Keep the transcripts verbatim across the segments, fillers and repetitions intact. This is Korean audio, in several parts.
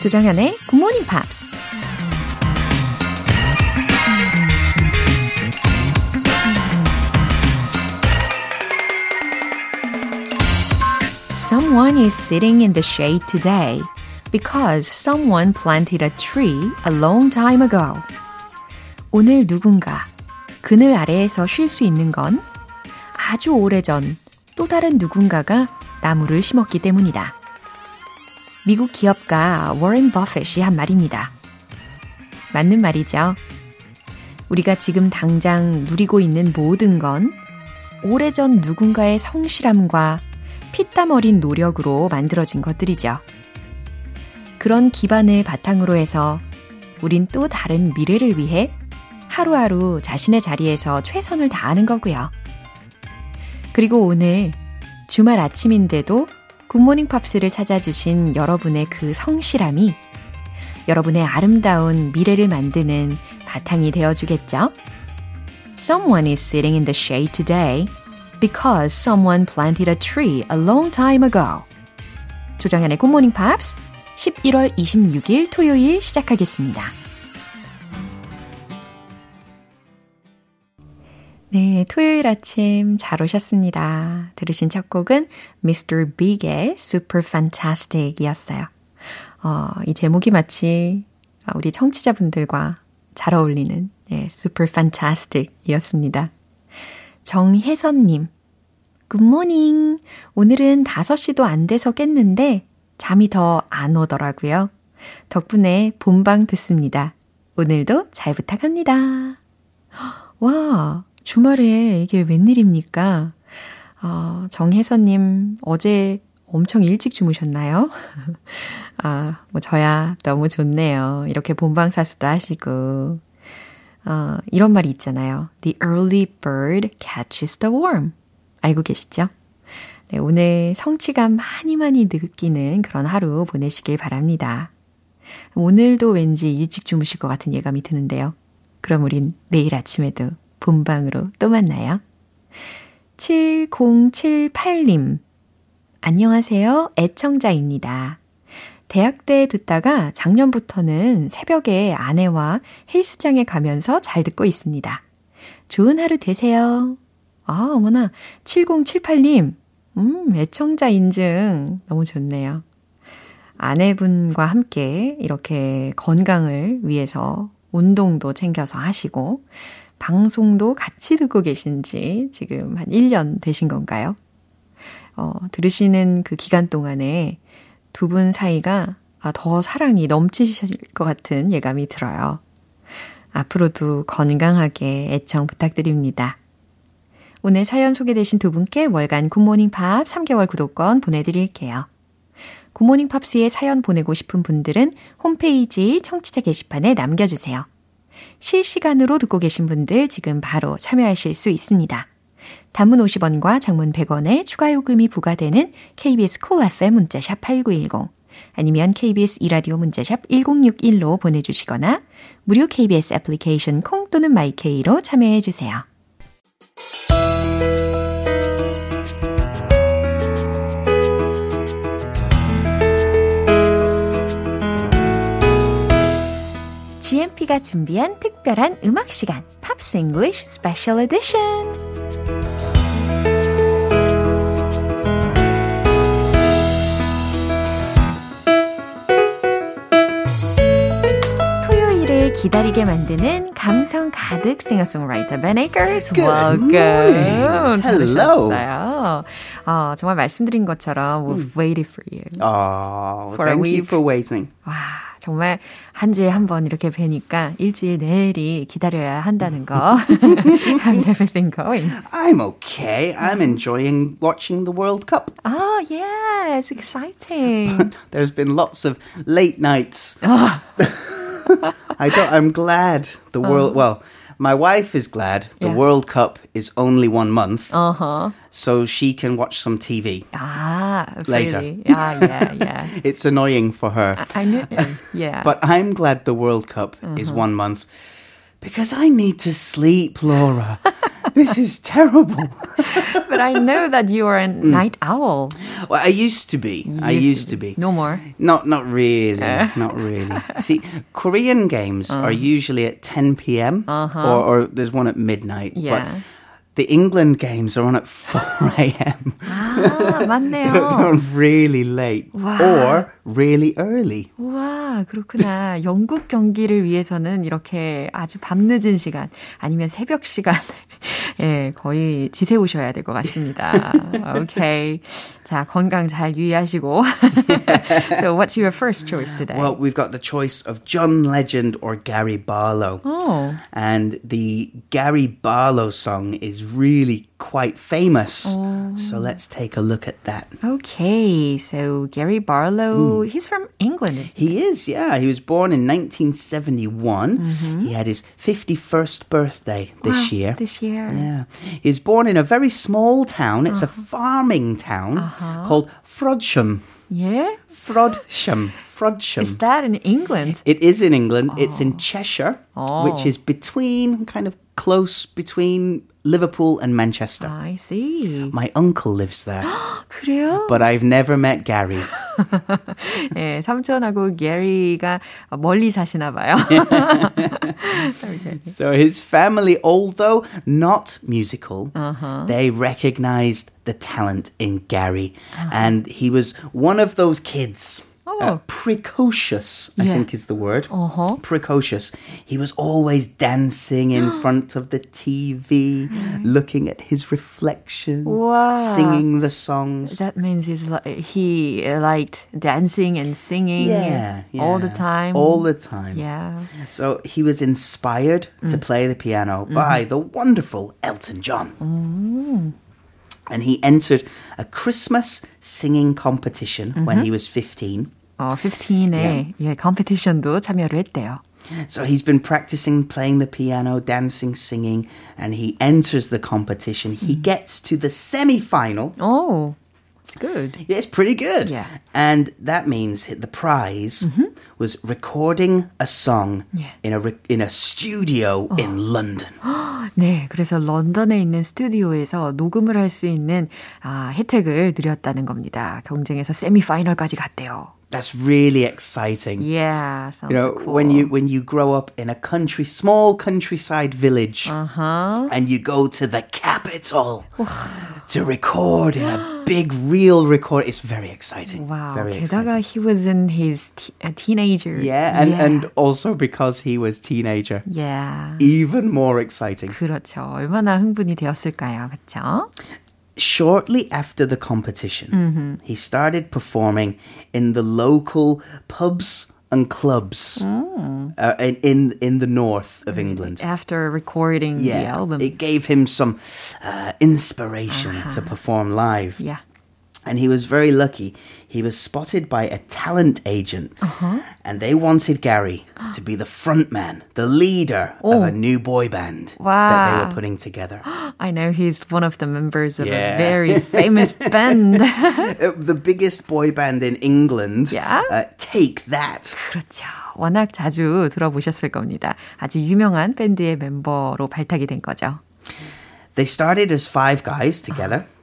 조장현의 Good Morning Pops. Someone is sitting in the shade today because someone planted a tree a long time ago. 오늘 누군가 그늘 아래에서 쉴 수 있는 건 아주 오래전 또 다른 누군가가 나무를 심었기 때문이다. 미국 기업가 워런 버핏이 한 말입니다. 맞는 말이죠. 우리가 지금 당장 누리고 있는 모든 건 오래전 누군가의 성실함과 피땀 어린 노력으로 만들어진 것들이죠. 그런 기반을 바탕으로 해서 우린 또 다른 미래를 위해 하루하루 자신의 자리에서 최선을 다하는 거고요. 그리고 오늘 주말 아침인데도 굿모닝 팝스를 찾아주신 여러분의 그 성실함이 여러분의 아름다운 미래를 만드는 바탕이 되어주겠죠? Someone is sitting in the shade today. Because someone planted a tree a long time ago. 조정현의 Good Morning Pops 십일월 이십육일 토요일 시작하겠습니다. 네, 토요일 아침 잘 오셨습니다. 들으신 첫 곡은 미스터 Big의 Super Fantastic이었어요. 어, 이 제목이 마치 우리 청취자분들과 잘 어울리는 예, Super Fantastic이었습니다. 정혜선님, 굿모닝. 오늘은 다섯 시도 안 돼서 깼는데 잠이 더 안 오더라고요. 덕분에 본방 듣습니다. 오늘도 잘 부탁합니다. 와, 주말에 이게 웬일입니까? 어, 정혜선님, 어제 엄청 일찍 주무셨나요? 아, 뭐 저야 너무 좋네요. 이렇게 본방 사수도 하시고. 어, 이런 말이 있잖아요. The early bird catches the worm. 알고 계시죠? 네, 오늘 성취감 많이 많이 느끼는 그런 하루 보내시길 바랍니다. 오늘도 왠지 일찍 주무실 것 같은 예감이 드는데요. 그럼 우린 내일 아침에도 본방으로 또 만나요. 칠공칠팔님, 안녕하세요. 애청자입니다. 대학 때 듣다가 작년부터는 새벽에 아내와 헬스장에 가면서 잘 듣고 있습니다. 좋은 하루 되세요. 아, 어머나, 칠공칠팔님, 음, 애청자 인증 너무 좋네요. 아내분과 함께 이렇게 건강을 위해서 운동도 챙겨서 하시고 방송도 같이 듣고 계신지 지금 한 일 년 되신 건가요? 어, 들으시는 그 기간 동안에 두 분 사이가 더 사랑이 넘치실 것 같은 예감이 들어요. 앞으로도 건강하게 애청 부탁드립니다. 오늘 사연 소개되신 두 분께 월간 굿모닝팝 삼 개월 구독권 보내드릴게요. 굿모닝팝스에 사연 보내고 싶은 분들은 홈페이지 청취자 게시판에 남겨주세요. 실시간으로 듣고 계신 분들 지금 바로 참여하실 수 있습니다. 단문 오십 원과 장문 백 원에 추가 요금이 부과되는 케이비에스 Cool 에프엠 문자샵 팔구일공 아니면 케이비에스 이라디오 문자샵 일공육일로 보내주시거나 무료 케이비에스 애플리케이션 콩 또는 마이케이로 참여해주세요. 지엠피가 준비한 특별한 음악 시간 팝스 잉글리쉬 스페셜 에디션. 기다리게 만드는 감성 가득 싱어송라이터 Ben Acres, welcome. Hello. 어, 정말 말씀드린 것처럼 we've waited for you. Oh, for thank you for waiting. 와, 정말 한 주에 한 번 이렇게 뵈니까 일주일 내일이 기다려야 한다는 거. How's everything going? I'm okay. I'm enjoying watching the World Cup. Oh, yeah, it's exciting. But there's been lots of late nights. Oh. I don't, I'm glad the world, um, well, my wife is glad the yeah. World Cup is only one month, uh-huh. so she can watch some T V ah, later. Really? Ah, yeah, yeah. It's annoying for her. I, I know, yeah. But I'm glad the World Cup uh-huh. is one month because I need to sleep, Laura. This is terrible. But I know that you are a mm. night owl. Well, I used to be. Used I used to be. to be. No more. Not not really. Uh. Not really. See, Korean games uh. are usually at ten p.m. Uh-huh. Or, or there's one at midnight. Yeah. But the England games are on at four a.m. 아, 맞네요. They're really late. Wow. Or really early. 와, 그렇구나. 영국 경기를 위해서는 이렇게 아주 밤늦은 시간, 아니면 새벽 시간, 예, 거의 지새우셔야 될 것 같습니다. Okay. 자, 건강 잘 유의하시고. So, what's your first choice today? Well, we've got the choice of John Legend or Gary Barlow. Oh. And the Gary Barlow song is really quite famous. Oh. So let's take a look at that. Okay, so Gary Barlow, mm. he's from England. Isn't he it? is, yeah. He was born in nineteen seventy-one. Mm-hmm. He had his fifty-first birthday this wow, year. This year. Yeah. He was born in a very small town. It's uh-huh. a farming town uh-huh. called Frodsham. Yeah? Frodsham. Frodsham. Is that in England? It is in England. Oh. It's in Cheshire, oh. which is between, kind of close between Liverpool and Manchester. I see. My uncle lives there. 그래요? But I've never met Gary. 예, 삼촌하고 게리가 멀리 사시나 봐요. So his family, although not musical, uh-huh. they recognized the talent in Gary. Uh-huh. And he was one of those kids. Uh, precocious, I yeah. think is the word. Uh-huh. Precocious. He was always dancing in front of the T V, mm. looking at his reflection, wow. singing the songs. That means he's li- he liked dancing and singing yeah, yeah. all the time. All the time. Yeah. So he was inspired mm. to play the piano mm-hmm. by the wonderful Elton John. Mm. And he entered a Christmas singing competition mm-hmm. when he was fifteen. 어, fifteen 에 예, 컴피티션도 참여를 했대요. So he's been practicing playing the piano, dancing, singing, and he enters the competition. He gets to the semi-final. Oh, it's good. Yeah, it's pretty good. Yeah. And that means the prize mm-hmm. was recording a song yeah. in a in a studio oh. in London. 네, 그래서 런던에 있는 스튜디오에서 녹음을 할 수 있는 아, 혜택을 드렸다는 겁니다. 경쟁에서 세미파이널까지 갔대요. That's really exciting. Yeah, sounds you know, cool. When you when you grow up in a country, small countryside village, uh-huh. and you go to the capital to record in a big real record, it's very exciting. Wow, very 게다가 exciting. He was in his t- a teenager. Yeah, and yeah. and also because he was teenager. Yeah, even more exciting. 그렇죠. 얼마나 흥분이 되었을까요, 그렇죠? Shortly after the competition, mm-hmm. he started performing in the local pubs and clubs oh. uh, in, in in the north of England. After recording yeah, the album. It gave him some uh, inspiration uh-huh. to perform live. Yeah. And he was very lucky. He was spotted by a talent agent. Uh-huh. And they wanted Gary to be the front man, the leader oh. of a new boy band wow. that they were putting together. I know he's one of the members of yeah. a very famous band. The biggest boy band in England. Yeah. Uh, Take That. 그렇죠. 워낙 자주 들어보셨을 겁니다. 아주 유명한 밴드의 멤버로 발탁이 된 거죠. They started as five guys together. Uh-huh.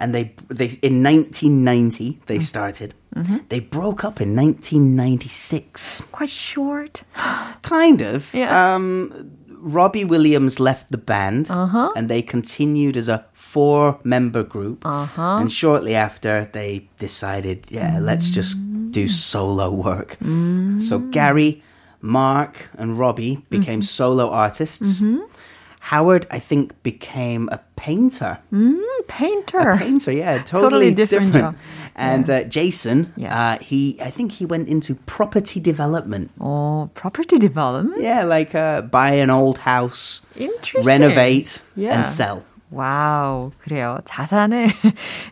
And they, they in nineteen ninety, they started. Mm-hmm. They broke up in nineteen ninety-six. Quite short. Kind of. Yeah. Um, Robbie Williams left the band, uh-huh. and they continued as a four-member group. Uh-huh. And shortly after, they decided, yeah, mm-hmm. let's just do solo work. Mm-hmm. So Gary, Mark, and Robbie became mm-hmm. solo artists. Mm-hmm. Howard, I think, became a painter. Mm, painter. A painter, yeah. Totally, totally different. different. And yeah. uh, Jason, yeah. uh, he, I think he went into property development. Oh, property development? Yeah, like uh, buy an old house, renovate, yeah. and sell. 와우, 그래요. 자산을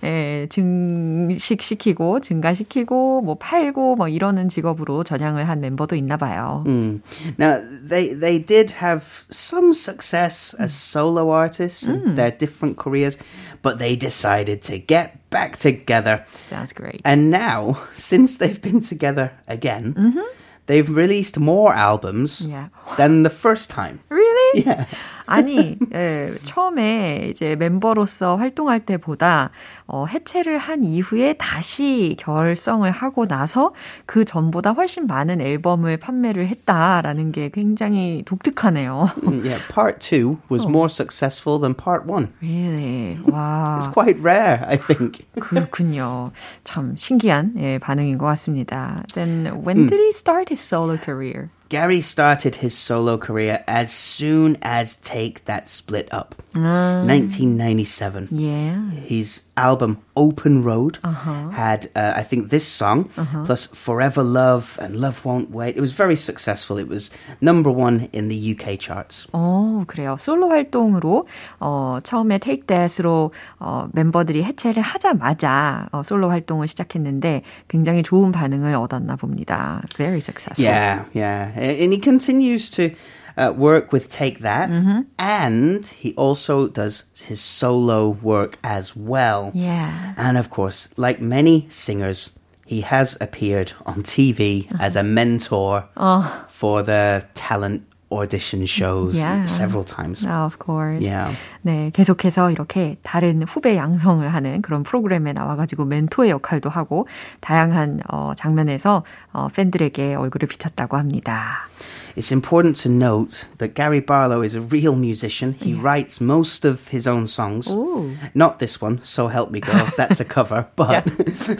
예, 증식시키고 증가시키고 뭐 팔고 뭐 이러는 직업으로 전향을 한 멤버도 있나 봐요. Mm. Now, they they did have some success as solo artists in mm. their different careers, but they decided to get back together. Sounds great. And now, since they've been together again, mm-hmm. they've released more albums yeah. than the first time. Really? Yeah. 아니, 예, 처음에 이제 멤버로서 활동할 때보다 어, 해체를 한 이후에 다시 결성을 하고 나서 그 전보다 훨씬 많은 앨범을 판매를 했다라는 게 굉장히 독특하네요. Yeah, part two was more successful than part one. Really? 와. It's quite rare, I think. 그렇군요. 참 신기한 예, 반응인 것 같습니다. Then when did he start his solo career? Gary started his solo career as soon as Take That split up. Um, nineteen ninety-seven. Yeah. His album Open Road uh-huh. had, uh, I think, this song, uh-huh. plus Forever Love and Love Won't Wait. It was very successful. It was number one in the U K charts. 오, 그래요. 솔로 활동으로 어, 처음에 Take That으로 어, 멤버들이 해체를 하자마자 어, 솔로 활동을 시작했는데 굉장히 좋은 반응을 얻었나 봅니다. Very successful. Yeah, yeah. And he continues to uh, work with Take That, mm-hmm. and he also does his solo work as well. Yeah. And of course, like many singers, he has appeared on T V uh-huh. as a mentor oh. for the talent audition shows yeah. several times. Oh, of course. Yeah. 네, 계속해서 이렇게 다른 후배 양성을 하는 그런 프로그램에 나와가지고 멘토의 역할도 하고 다양한 어, 장면에서 어, 팬들에게 얼굴을 비쳤다고 합니다. It's important to note that Gary Barlow is a real musician. He yeah. writes most of his own songs. Ooh. Not this one, So Help Me Girl. That's a cover. But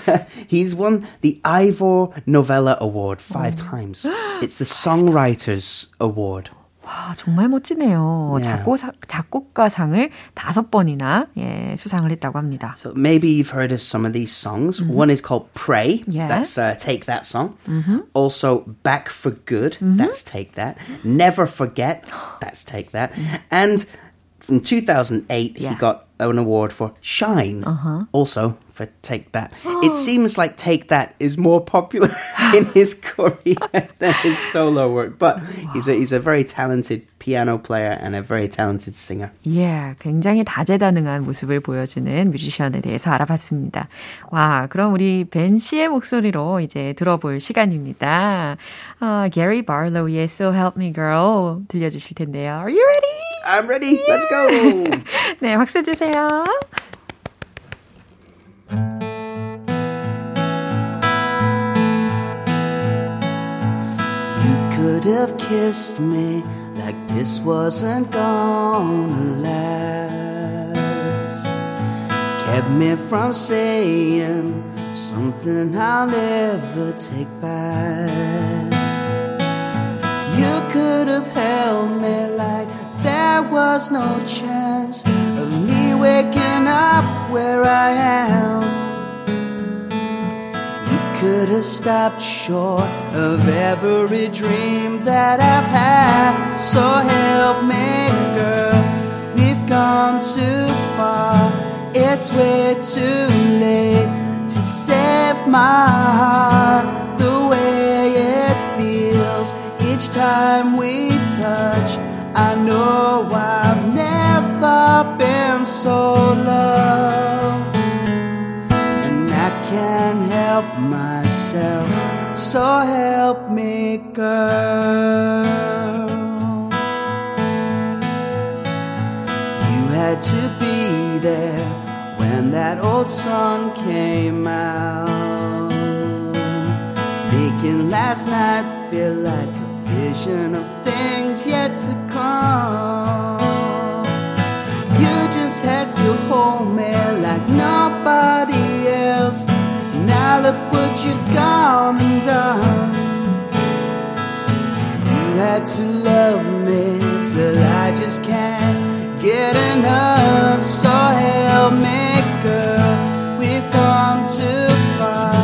yeah. he's won the Ivor Novello Award five oh. times. It's the Songwriters Award. 와, 정말 멋지네요. Yeah. 작곡, 작곡가상을 다섯 번이나 예, 수상을 했다고 합니다. So maybe you've heard of some of these songs. Mm-hmm. One is called Pray. Yeah. That's uh, Take That song. Mm-hmm. Also Back For Good. Mm-hmm. That's Take That. Never Forget. That's Take That. And from two thousand eight, yeah. he got an award for Shine. Uh-huh. Also for Take That. It seems like Take That is more popular in his career than his solo work. But wow. he's, a, he's a very talented piano player and a very talented singer. Yeah, 굉장히 다재다능한 모습을 보여주는 뮤지션에 대해서 알아봤습니다. 와, 그럼 우리 벤 씨의 목소리로 이제 들어볼 시간입니다. 아, Gary Barlow의 So Help Me Girl 들려주실 텐데요. Are you ready? I'm ready. Yeah. Let's go. 네, 박수 주세요. Could have kissed me like this wasn't gonna last. Kept me from saying something I'll never take back. You could have held me like there was no chance of me waking up where I am. Could have stopped short of every dream that I've had. So help me, girl, we've gone too far. It's way too late to save my heart. The way it feels each time we touch, I know I've never been so loved. Can't help myself, so help me, girl. You had to be there when that old song came out, making last night feel like a vision of things yet to come. You just had to hold me like nobody else. Now look what you've gone and done. You had to love me till I just can't get enough. So help me, girl, we've gone too far.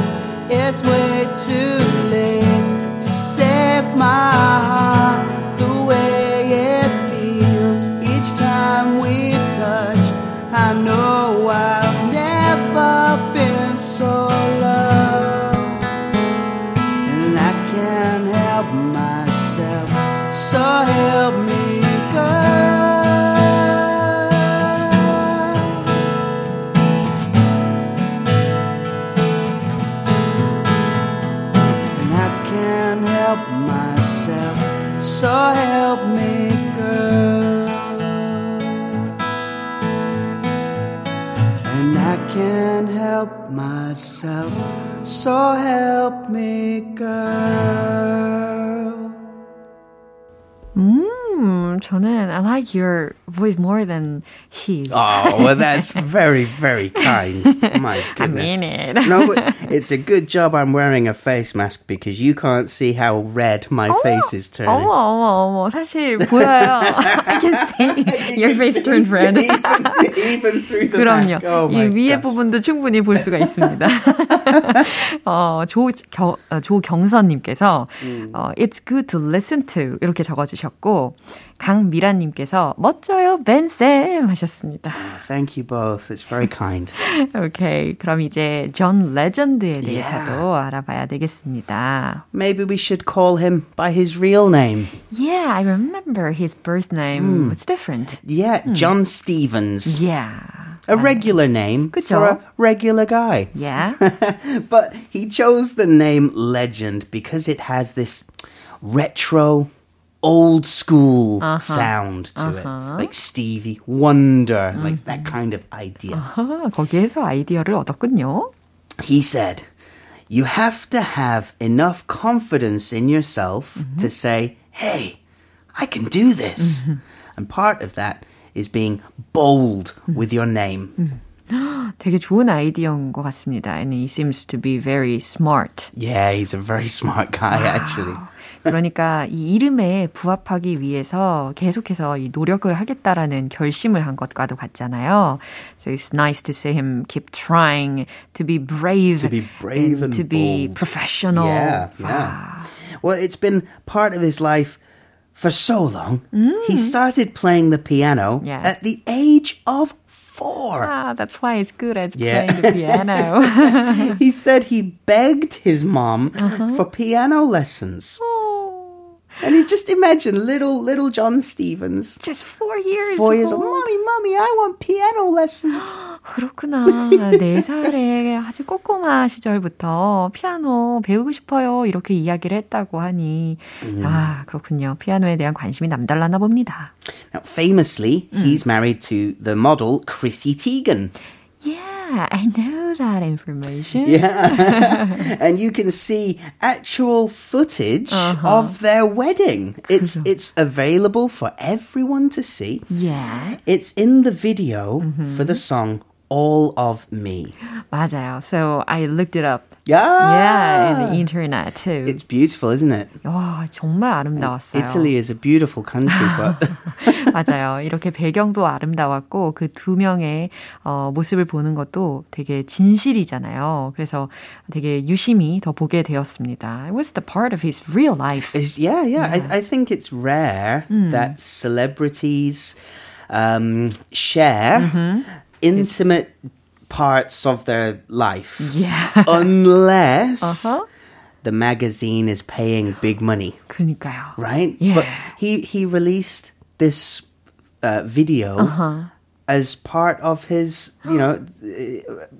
It's way too late to save my heart. The way it feels each time we touch, I know I've never been so. Help me, girl. And I can't help myself, so help me, girl. I can't help myself, so help me girl. Mm, 저는 I like your voice more than his. Oh, well that's very, very kind. My goodness. I mean it. No, it's a good job I'm wearing a face mask because you can't see how red my oh, face is turning. 어머, 어머, 어머. 사실 보여요. I can see your face turned red. Even, even through the mask. 그럼요. Oh, 이 위에 gosh. 부분도 충분히 볼 수가 있습니다. 어, 조, 겨, 조경선님께서 음. 어, It's good to listen to 이렇게 적어주셨고 강미란님께서 멋져요, 벤쌤 하셨습니다. Thank you both. It's very kind. okay, 그럼 이제 존 레전드에 대해서도 yeah. 알아봐야 되겠습니다. Maybe we should call him by his real name. Yeah, I remember his birth name. Mm. It's different. Yeah, mm. John Stevens. Yeah. A regular name 그쵸? for a regular guy. Yeah. But he chose the name Legend because it has this retro... old school uh-huh. sound to uh-huh. it. Like Stevie Wonder, mm-hmm. like that kind of idea. Uh-huh. 거기에서 아이디어를 얻었군요. He said, you have to have enough confidence in yourself mm-hmm. to say, hey, I can do this. Mm-hmm. And part of that is being bold mm-hmm. with your name. Mm-hmm. 되게 좋은 아이디어인 것 같습니다. And he seems to be very smart. Yeah, he's a very smart guy, wow. actually. 그러니까 이 이름에 부합하기 위해서 계속해서 이 노력을 하겠다라는 결심을 한 것과도 같잖아요. So it's nice to see him keep trying to be brave, to be brave and, and to be bold. Professional. Yeah, yeah. Well, it's been part of his life for so long. Mm. He started playing the piano yeah. at the age of four. Ah, that's why he's good at yeah. playing the piano. He said he begged his mom uh-huh. for piano lessons. And you just imagine little, little John Stevens. Just four years old. Four years old. Mommy, mommy, I want piano lessons. 그렇구나. 네 살에 아주 꼬꼬마 시절부터 피아노 배우고 싶어요. 이렇게 이야기를 했다고 하니. Mm. 아, 그렇군요. 피아노에 대한 관심이 남달라나 봅니다. Now, famously, mm. he's married to the model Chrissy Teigen. Yeah, I know that information. Yeah. And you can see actual footage uh-huh. of their wedding. It's it's available for everyone to see. Yeah. It's in the video mm-hmm. for the song All of Me. 맞아요. So I looked it up. Yeah. Yeah, in the internet too. It's beautiful, isn't it? 와, 정말 아름다웠어요. Italy is a beautiful country, but 맞아요. 이렇게 배경도 아름다웠고 그 두 명의 어, 모습을 보는 것도 되게 진실이잖아요. 그래서 되게 유심히 더 보게 되었습니다. It was the part of his real life. It's, yeah, yeah. yeah. I, I think it's rare mm. that celebrities um, share mm-hmm. intimate it's... parts of their life. Yeah. Unless uh-huh. the magazine is paying big money. 그러니까요. Right? Yeah. But he, he released this uh, video uh-huh. as part of his, you know,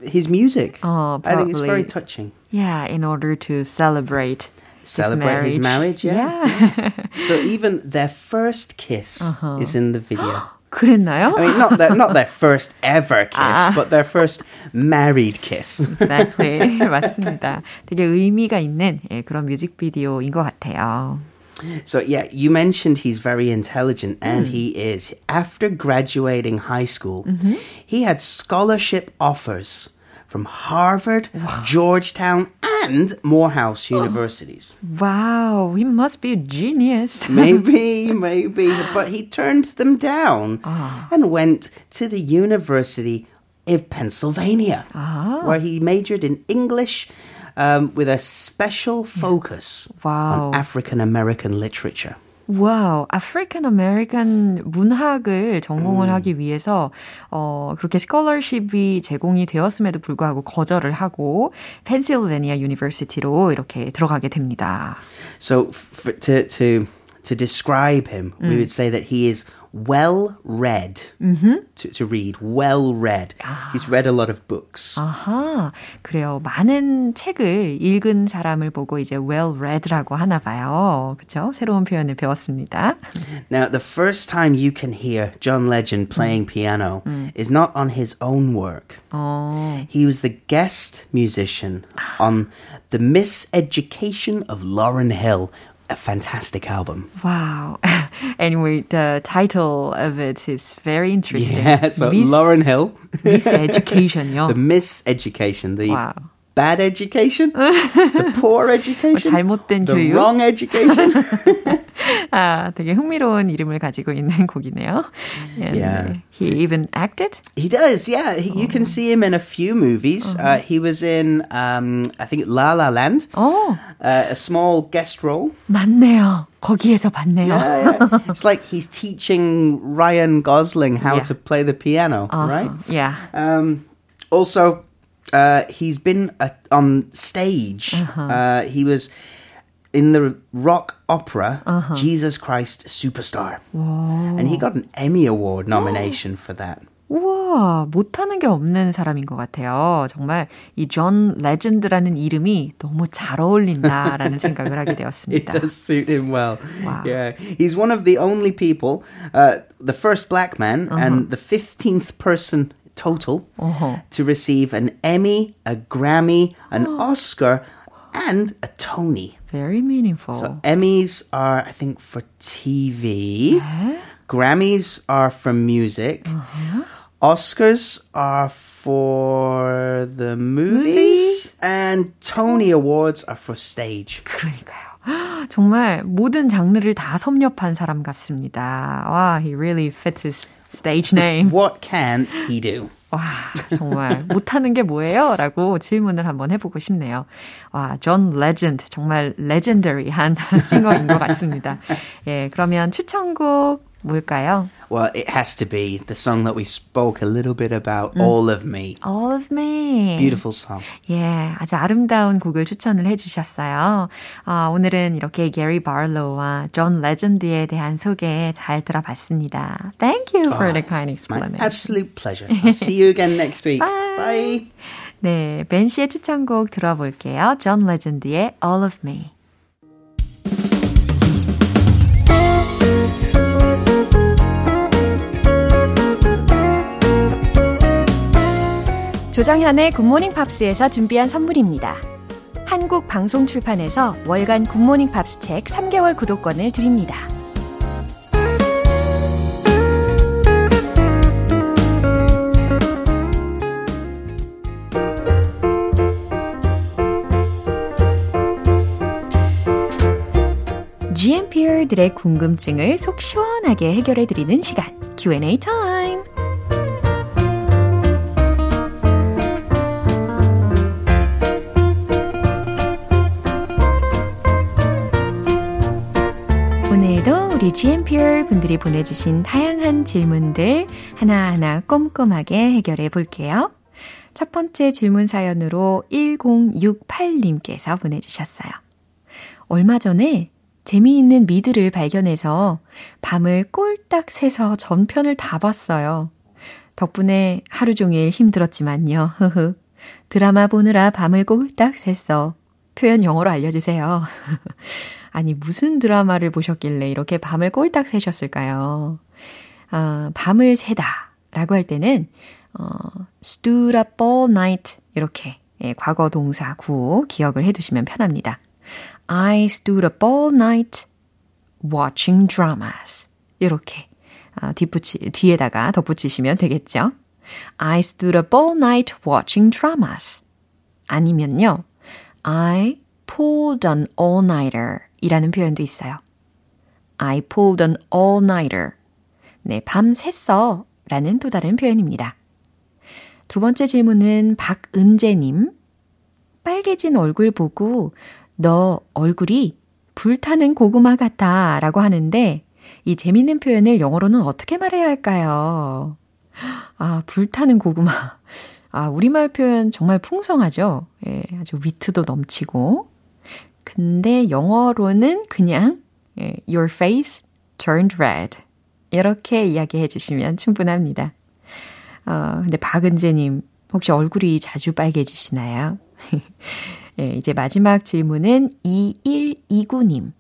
his music. Oh, probably. I think it's very touching. Yeah, in order to celebrate Celebrate his marriage. His marriage, yeah. yeah. So even their first kiss uh-huh. is in the video. 그랬나요? I mean, not their, not their first ever kiss, 아. but their first married kiss. Exactly. 맞습니다. 되게 의미가 있는 예, 그런 뮤직비디오인 것 같아요. So yeah, you mentioned he's very intelligent, and mm. he is. After graduating high school, mm-hmm. he had scholarship offers from Harvard, wow. Georgetown, and Morehouse universities. Wow, he must be a genius. Maybe, maybe. But he turned them down oh. and went to the University of Pennsylvania, oh. where he majored in English um, with a special focus wow. on African-American literature. 와우, wow, 아프리칸 아메리칸 문학을 전공을 음. 하기 위해서 어, 그렇게 스콜러십이 제공이 되었음에도 불구하고 거절을 하고 펜실베니아 유니버시티로 이렇게 들어가게 됩니다. So for, to to to describe him, 음. we would say that he is well-read. Mm-hmm. To, to read, well-read. 아. He's read a lot of books. 아하, 그래요. 많은 책을 읽은 사람을 보고 이제 well-read라고 하나 봐요. 그렇죠? 새로운 표현을 배웠습니다. Now, the first time you can hear John Legend playing 음. piano 음. is not on his own work. 어. He was the guest musician 아. on The Miseducation of Lauryn Hill, a fantastic album. Wow. Anyway, the title of it is very interesting. Yeah, so Miss, Lauryn Hill. Miseducation요. The Miseducation, the wow. bad education, the poor education, 잘못된 the 교육. wrong education. 아, 되게 흥미로운 이름을 가지고 있는 곡이네요. And yeah. He even acted? He does, yeah. He, oh. You can see him in a few movies. Uh-huh. Uh, he was in, um, I think, La La Land. Oh. Uh, a small guest role. 맞네요. 거기에서 봤네요. Yeah, yeah. It's like he's teaching Ryan Gosling how yeah. to play the piano, uh-huh. right? Yeah. Um, also, uh, he's been uh, on stage. Uh-huh. Uh, he was... in the rock opera, uh-huh. Jesus Christ Superstar. Wow. And he got an Emmy Award nomination for that. 우와, 못하는 게 없는 사람인 것 같아요. 정말 이 존 레전드라는 이름이 너무 잘 어울린다라는 생각을 하게 되었습니다. It does suit him well. Wow. Yeah, he's one of the only people, uh, the first black man uh-huh. and the fifteenth person total uh-huh. to receive an Emmy, a Grammy, an uh-huh. Oscar, and a Tony. Very meaningful. So Emmys are, I think, for T V. Yeah. Grammys are for music. Uh-huh. Oscars are for the movies. movies. And Tony Awards are for stage. 그러니까요. 정말 모든 장르를 다 섭렵한 사람 같습니다. 와, wow, he really fits his stage name. What can't he do? 와, 정말 못하는 게 뭐예요? 라고 질문을 한번 해보고 싶네요. 와, 존 레전드, 정말 레전더리한 싱어인 것 같습니다. 예, 그러면 추천곡 뭘까요? Well, it has to be the song that we spoke a little bit about, 음. All of Me. All of Me. Beautiful song. 예, 아주 아름다운 곡을 추천을 해주셨어요. 어, 오늘은 이렇게 게리 발로우와 존 레전드에 대한 소개 잘 들어봤습니다. Thank you for oh, the kind explanation. My absolute pleasure. I'll see you again next week. Bye. Bye. 네, 벤 씨의 추천곡 들어볼게요. 존 레전드의 All of Me. 조정현의 굿모닝 팝스에서 준비한 선물입니다. 한국 방송 출판에서 월간 굿모닝 팝스 책 삼 개월 구독권을 드립니다. 지엠피들의 궁금증을 속 시원하게 해결해드리는 시간, Q and A 타임! 우리 지엠피엘 분들이 보내주신 다양한 질문들 하나하나 꼼꼼하게 해결해 볼게요. 첫 번째 질문 사연으로 천육십팔님께서 보내주셨어요. 얼마 전에 재미있는 미드를 발견해서 밤을 꼴딱 새서 전편을 다 봤어요. 덕분에 하루 종일 힘들었지만요. 드라마 보느라 밤을 꼴딱 샜어. 표현 영어로 알려주세요. 아니, 무슨 드라마를 보셨길래 이렇게 밤을 꼴딱 새셨을까요? 어, 밤을 새다 라고 할 때는 어, stood up all night 이렇게 예, 과거 동사 구호 기억을 해두시면 편합니다. I stood up all night watching dramas 이렇게 어, 뒷붙이, 뒤에다가 덧붙이시면 되겠죠. I stood up all night watching dramas 아니면요. I pulled an all-nighter 이라는 표현도 있어요. I pulled an all-nighter. 네, 밤 샜어 라는 또 다른 표현입니다. 두 번째 질문은 박은재님. 빨개진 얼굴 보고 너 얼굴이 불타는 고구마 같아 라고 하는데 이 재밌는 표현을 영어로는 어떻게 말해야 할까요? 아, 불타는 고구마. 아, 우리말 표현 정말 풍성하죠? 예, 아주 위트도 넘치고. 근데 영어로는 그냥 예, Your face turned red 이렇게 이야기해 주시면 충분합니다. 어, 근데 박은재님, 혹시 얼굴이 자주 빨개지시나요? 예, 이제 마지막 질문은 이일이구 님.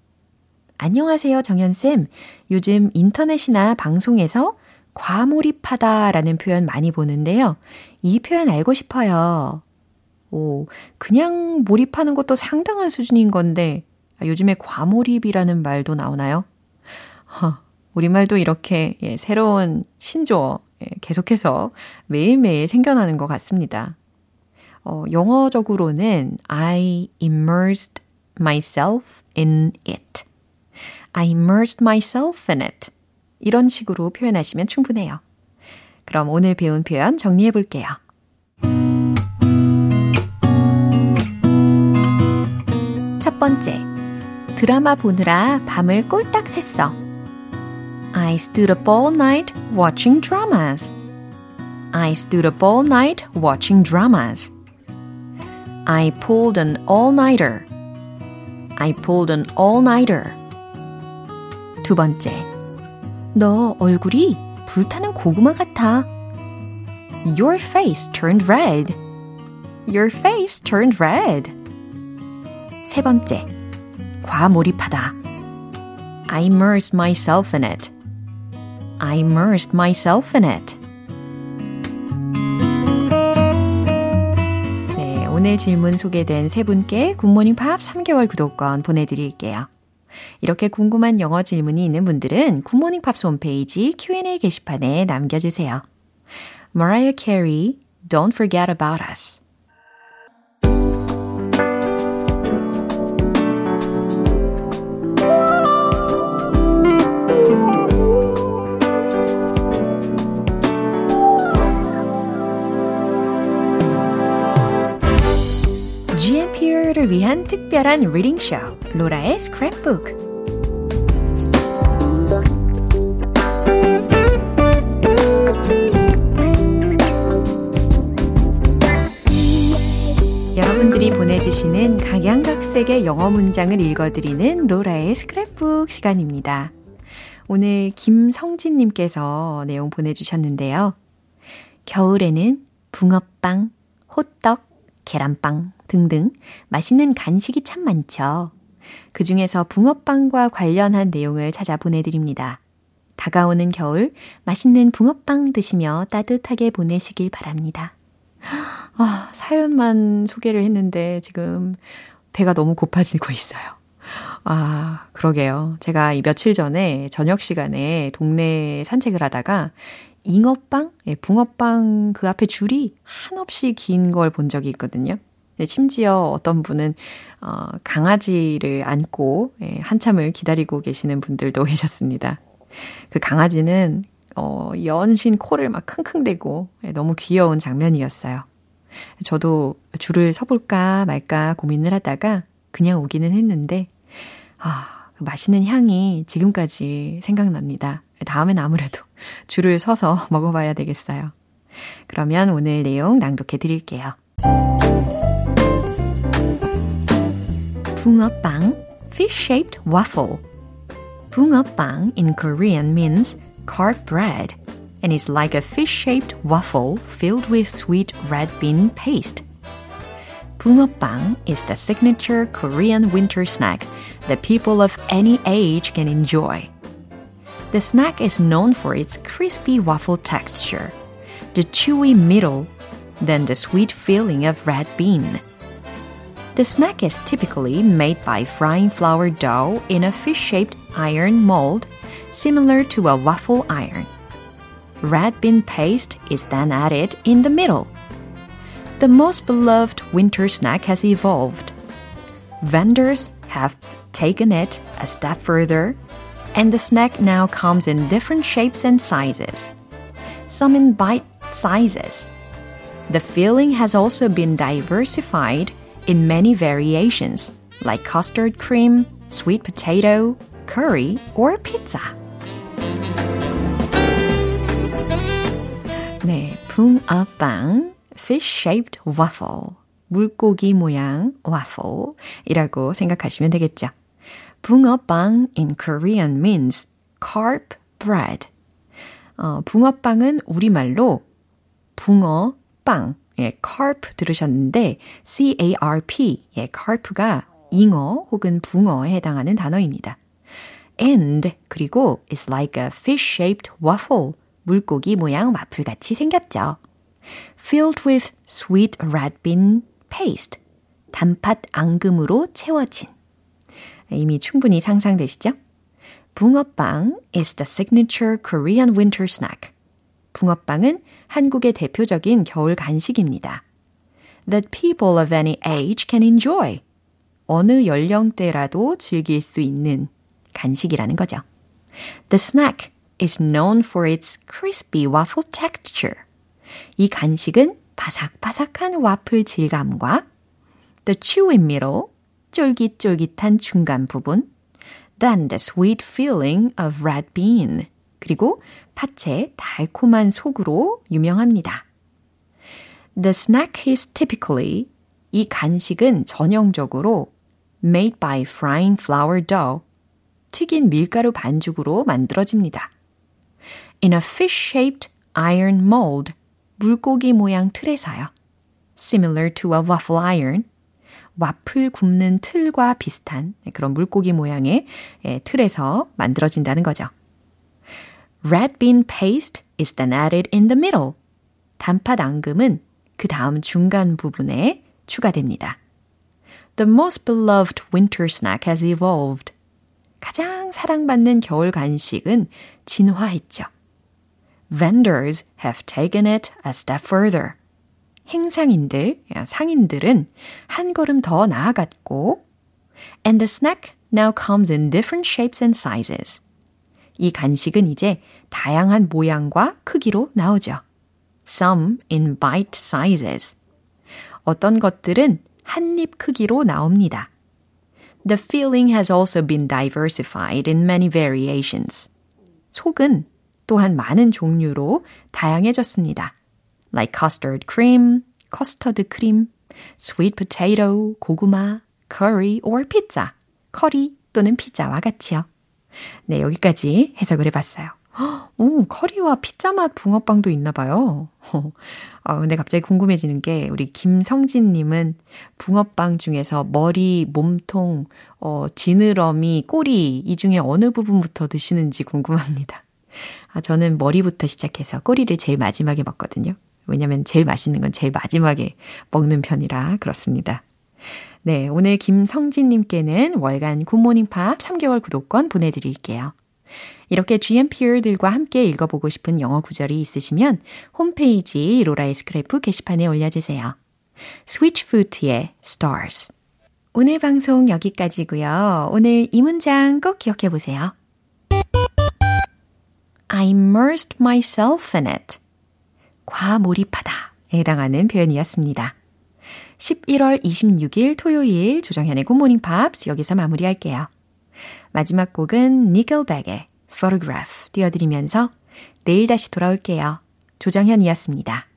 안녕하세요, 정연쌤. 요즘 인터넷이나 방송에서 과몰입하다라는 표현 많이 보는데요. 이 표현 알고 싶어요. 오, 그냥 몰입하는 것도 상당한 수준인 건데 아, 요즘에 과몰입이라는 말도 나오나요? 허, 우리말도 이렇게 예, 새로운 신조어 예, 계속해서 매일매일 생겨나는 것 같습니다. 어, 영어적으로는 I immersed myself in it. I immersed myself in it. 이런 식으로 표현하시면 충분해요. 그럼 오늘 배운 표현 정리해 볼게요. 첫 번째, 드라마 보느라 밤을 꼴딱 샜어. I stood up all night watching dramas. I stood up all night watching dramas. I pulled an all-nighter. I pulled an all-nighter. 두 번째, 너 얼굴이 불타는 고구마 같아. Your face turned red. Your face turned red. 세 번째, 과몰입하다. I immersed myself in it. I immersed myself in it. 네, 오늘 질문 소개된 세 분께 굿모닝 팝 삼 개월 구독권 보내드릴게요. 이렇게 궁금한 영어 질문이 있는 분들은 굿모닝 팝스 홈페이지 큐 앤 에이 게시판에 남겨주세요. Mariah Carey, Don't Forget About Us. 를 위한 특별한 리딩쇼 로라의 스크랩북. 여러분들이 보내주시는 각양각색의 영어 문장을 읽어드리는 로라의 스크랩북 시간입니다. 오늘 김성진님께서 내용 보내주셨는데요. 겨울에는 붕어빵, 호떡, 계란빵 등등 맛있는 간식이 참 많죠. 그 중에서 붕어빵과 관련한 내용을 찾아 보내드립니다. 다가오는 겨울 맛있는 붕어빵 드시며 따뜻하게 보내시길 바랍니다. 아, 사연만 소개를 했는데 지금 배가 너무 고파지고 있어요. 아, 그러게요. 제가 이 며칠 전에 저녁 시간에 동네 산책을 하다가 잉어빵, 예, 붕어빵 그 앞에 줄이 한없이 긴 걸 본 적이 있거든요. 심지어 어떤 분은 어, 강아지를 안고 예, 한참을 기다리고 계시는 분들도 계셨습니다. 그 강아지는 어, 연신 코를 막 킁킁대고 예, 너무 귀여운 장면이었어요. 저도 줄을 서볼까 말까 고민을 하다가 그냥 오기는 했는데 아, 그 맛있는 향이 지금까지 생각납니다. 다음엔 아무래도 줄을 서서 먹어봐야 되겠어요. 그러면 오늘 내용 낭독해 드릴게요. 붕어빵, fish-shaped waffle. 붕어빵 in Korean means carb bread and is like a fish-shaped waffle filled with sweet red bean paste. 붕어빵 is the signature Korean winter snack that people of any age can enjoy. The snack is known for its crispy waffle texture, the chewy middle, then the sweet filling of red bean. The snack is typically made by frying flour dough in a fish-shaped iron mold, similar to a waffle iron. Red bean paste is then added in the middle. The most beloved winter snack has evolved. Vendors have taken it a step further, and the snack now comes in different shapes and sizes, some in bite sizes. The filling has also been diversified in many variations, like custard cream, sweet potato, curry, or pizza. 네, 붕어빵, fish-shaped waffle, 물고기 모양 waffle이라고 생각하시면 되겠죠. 붕어빵 in Korean means carb bread 어, 붕어빵은 우리말로 붕어빵, 예, carp 들으셨는데 C-A-R-P, 예, carp가 잉어 혹은 붕어에 해당하는 단어입니다. And, 그리고 it's like a fish-shaped waffle, 물고기 모양 와플같이 생겼죠. Filled with sweet red bean paste, 단팥 앙금으로 채워진. 이미 충분히 상상되시죠? 붕어빵 is the signature Korean winter snack. 붕어빵은 한국의 대표적인 겨울 간식입니다. That people of any age can enjoy. 어느 연령대라도 즐길 수 있는 간식이라는 거죠. The snack is known for its crispy waffle texture. 이 간식은 바삭바삭한 와플 질감과 the chewy middle, 쫄깃쫄깃한 중간 부분, then the sweet filling of red bean, 그리고 팥의 달콤한 속으로 유명합니다. The snack is typically, 이 간식은 전형적으로 made by frying flour dough, 튀긴 밀가루 반죽으로 만들어집니다. In a fish-shaped iron mold, 물고기 모양 틀에서요. Similar to a waffle iron, 와플 굽는 틀과 비슷한 그런 물고기 모양의 틀에서 만들어진다는 거죠. Red bean paste is then added in the middle. 단팥 앙금은 그 다음 중간 부분에 추가됩니다. The most beloved winter snack has evolved. 가장 사랑받는 겨울 간식은 진화했죠. Vendors have taken it a step further. 행상인들, 상인들은 한 걸음 더 나아갔고 And the snack now comes in different shapes and sizes. 이 간식은 이제 다양한 모양과 크기로 나오죠. Some in bite sizes. 어떤 것들은 한 입 크기로 나옵니다. The filling has also been diversified in many variations. 속은 또한 많은 종류로 다양해졌습니다. Like custard cream, 커스터드 크림, sweet potato, 고구마, curry or pizza, 커리 또는 피자와 같이요. 네, 여기까지 해석을 해봤어요. 오, 커리와 피자 맛 붕어빵도 있나봐요. 아, 근데 갑자기 궁금해지는 게 우리 김성진님은 붕어빵 중에서 머리, 몸통, 어, 지느러미, 꼬리 이 중에 어느 부분부터 드시는지 궁금합니다. 아, 저는 머리부터 시작해서 꼬리를 제일 마지막에 먹거든요. 왜냐면 제일 맛있는 건 제일 마지막에 먹는 편이라 그렇습니다. 네, 오늘 김성진님께는 월간 굿모닝팝 삼 개월 구독권 보내드릴게요. 이렇게 지엠피들과 함께 읽어보고 싶은 영어 구절이 있으시면 홈페이지 로라의 스크래프 게시판에 올려주세요. 스위치푸트의 Stars. 오늘 방송 여기까지고요. 오늘 이 문장 꼭 기억해보세요. I immersed myself in it. 과몰입하다 해당하는 표현이었습니다. 십일월 이십육일 토요일 조정현의 굿모닝 팝스 여기서 마무리할게요. 마지막 곡은 니켈백의 Photograph 띄워드리면서 내일 다시 돌아올게요. 조정현이었습니다.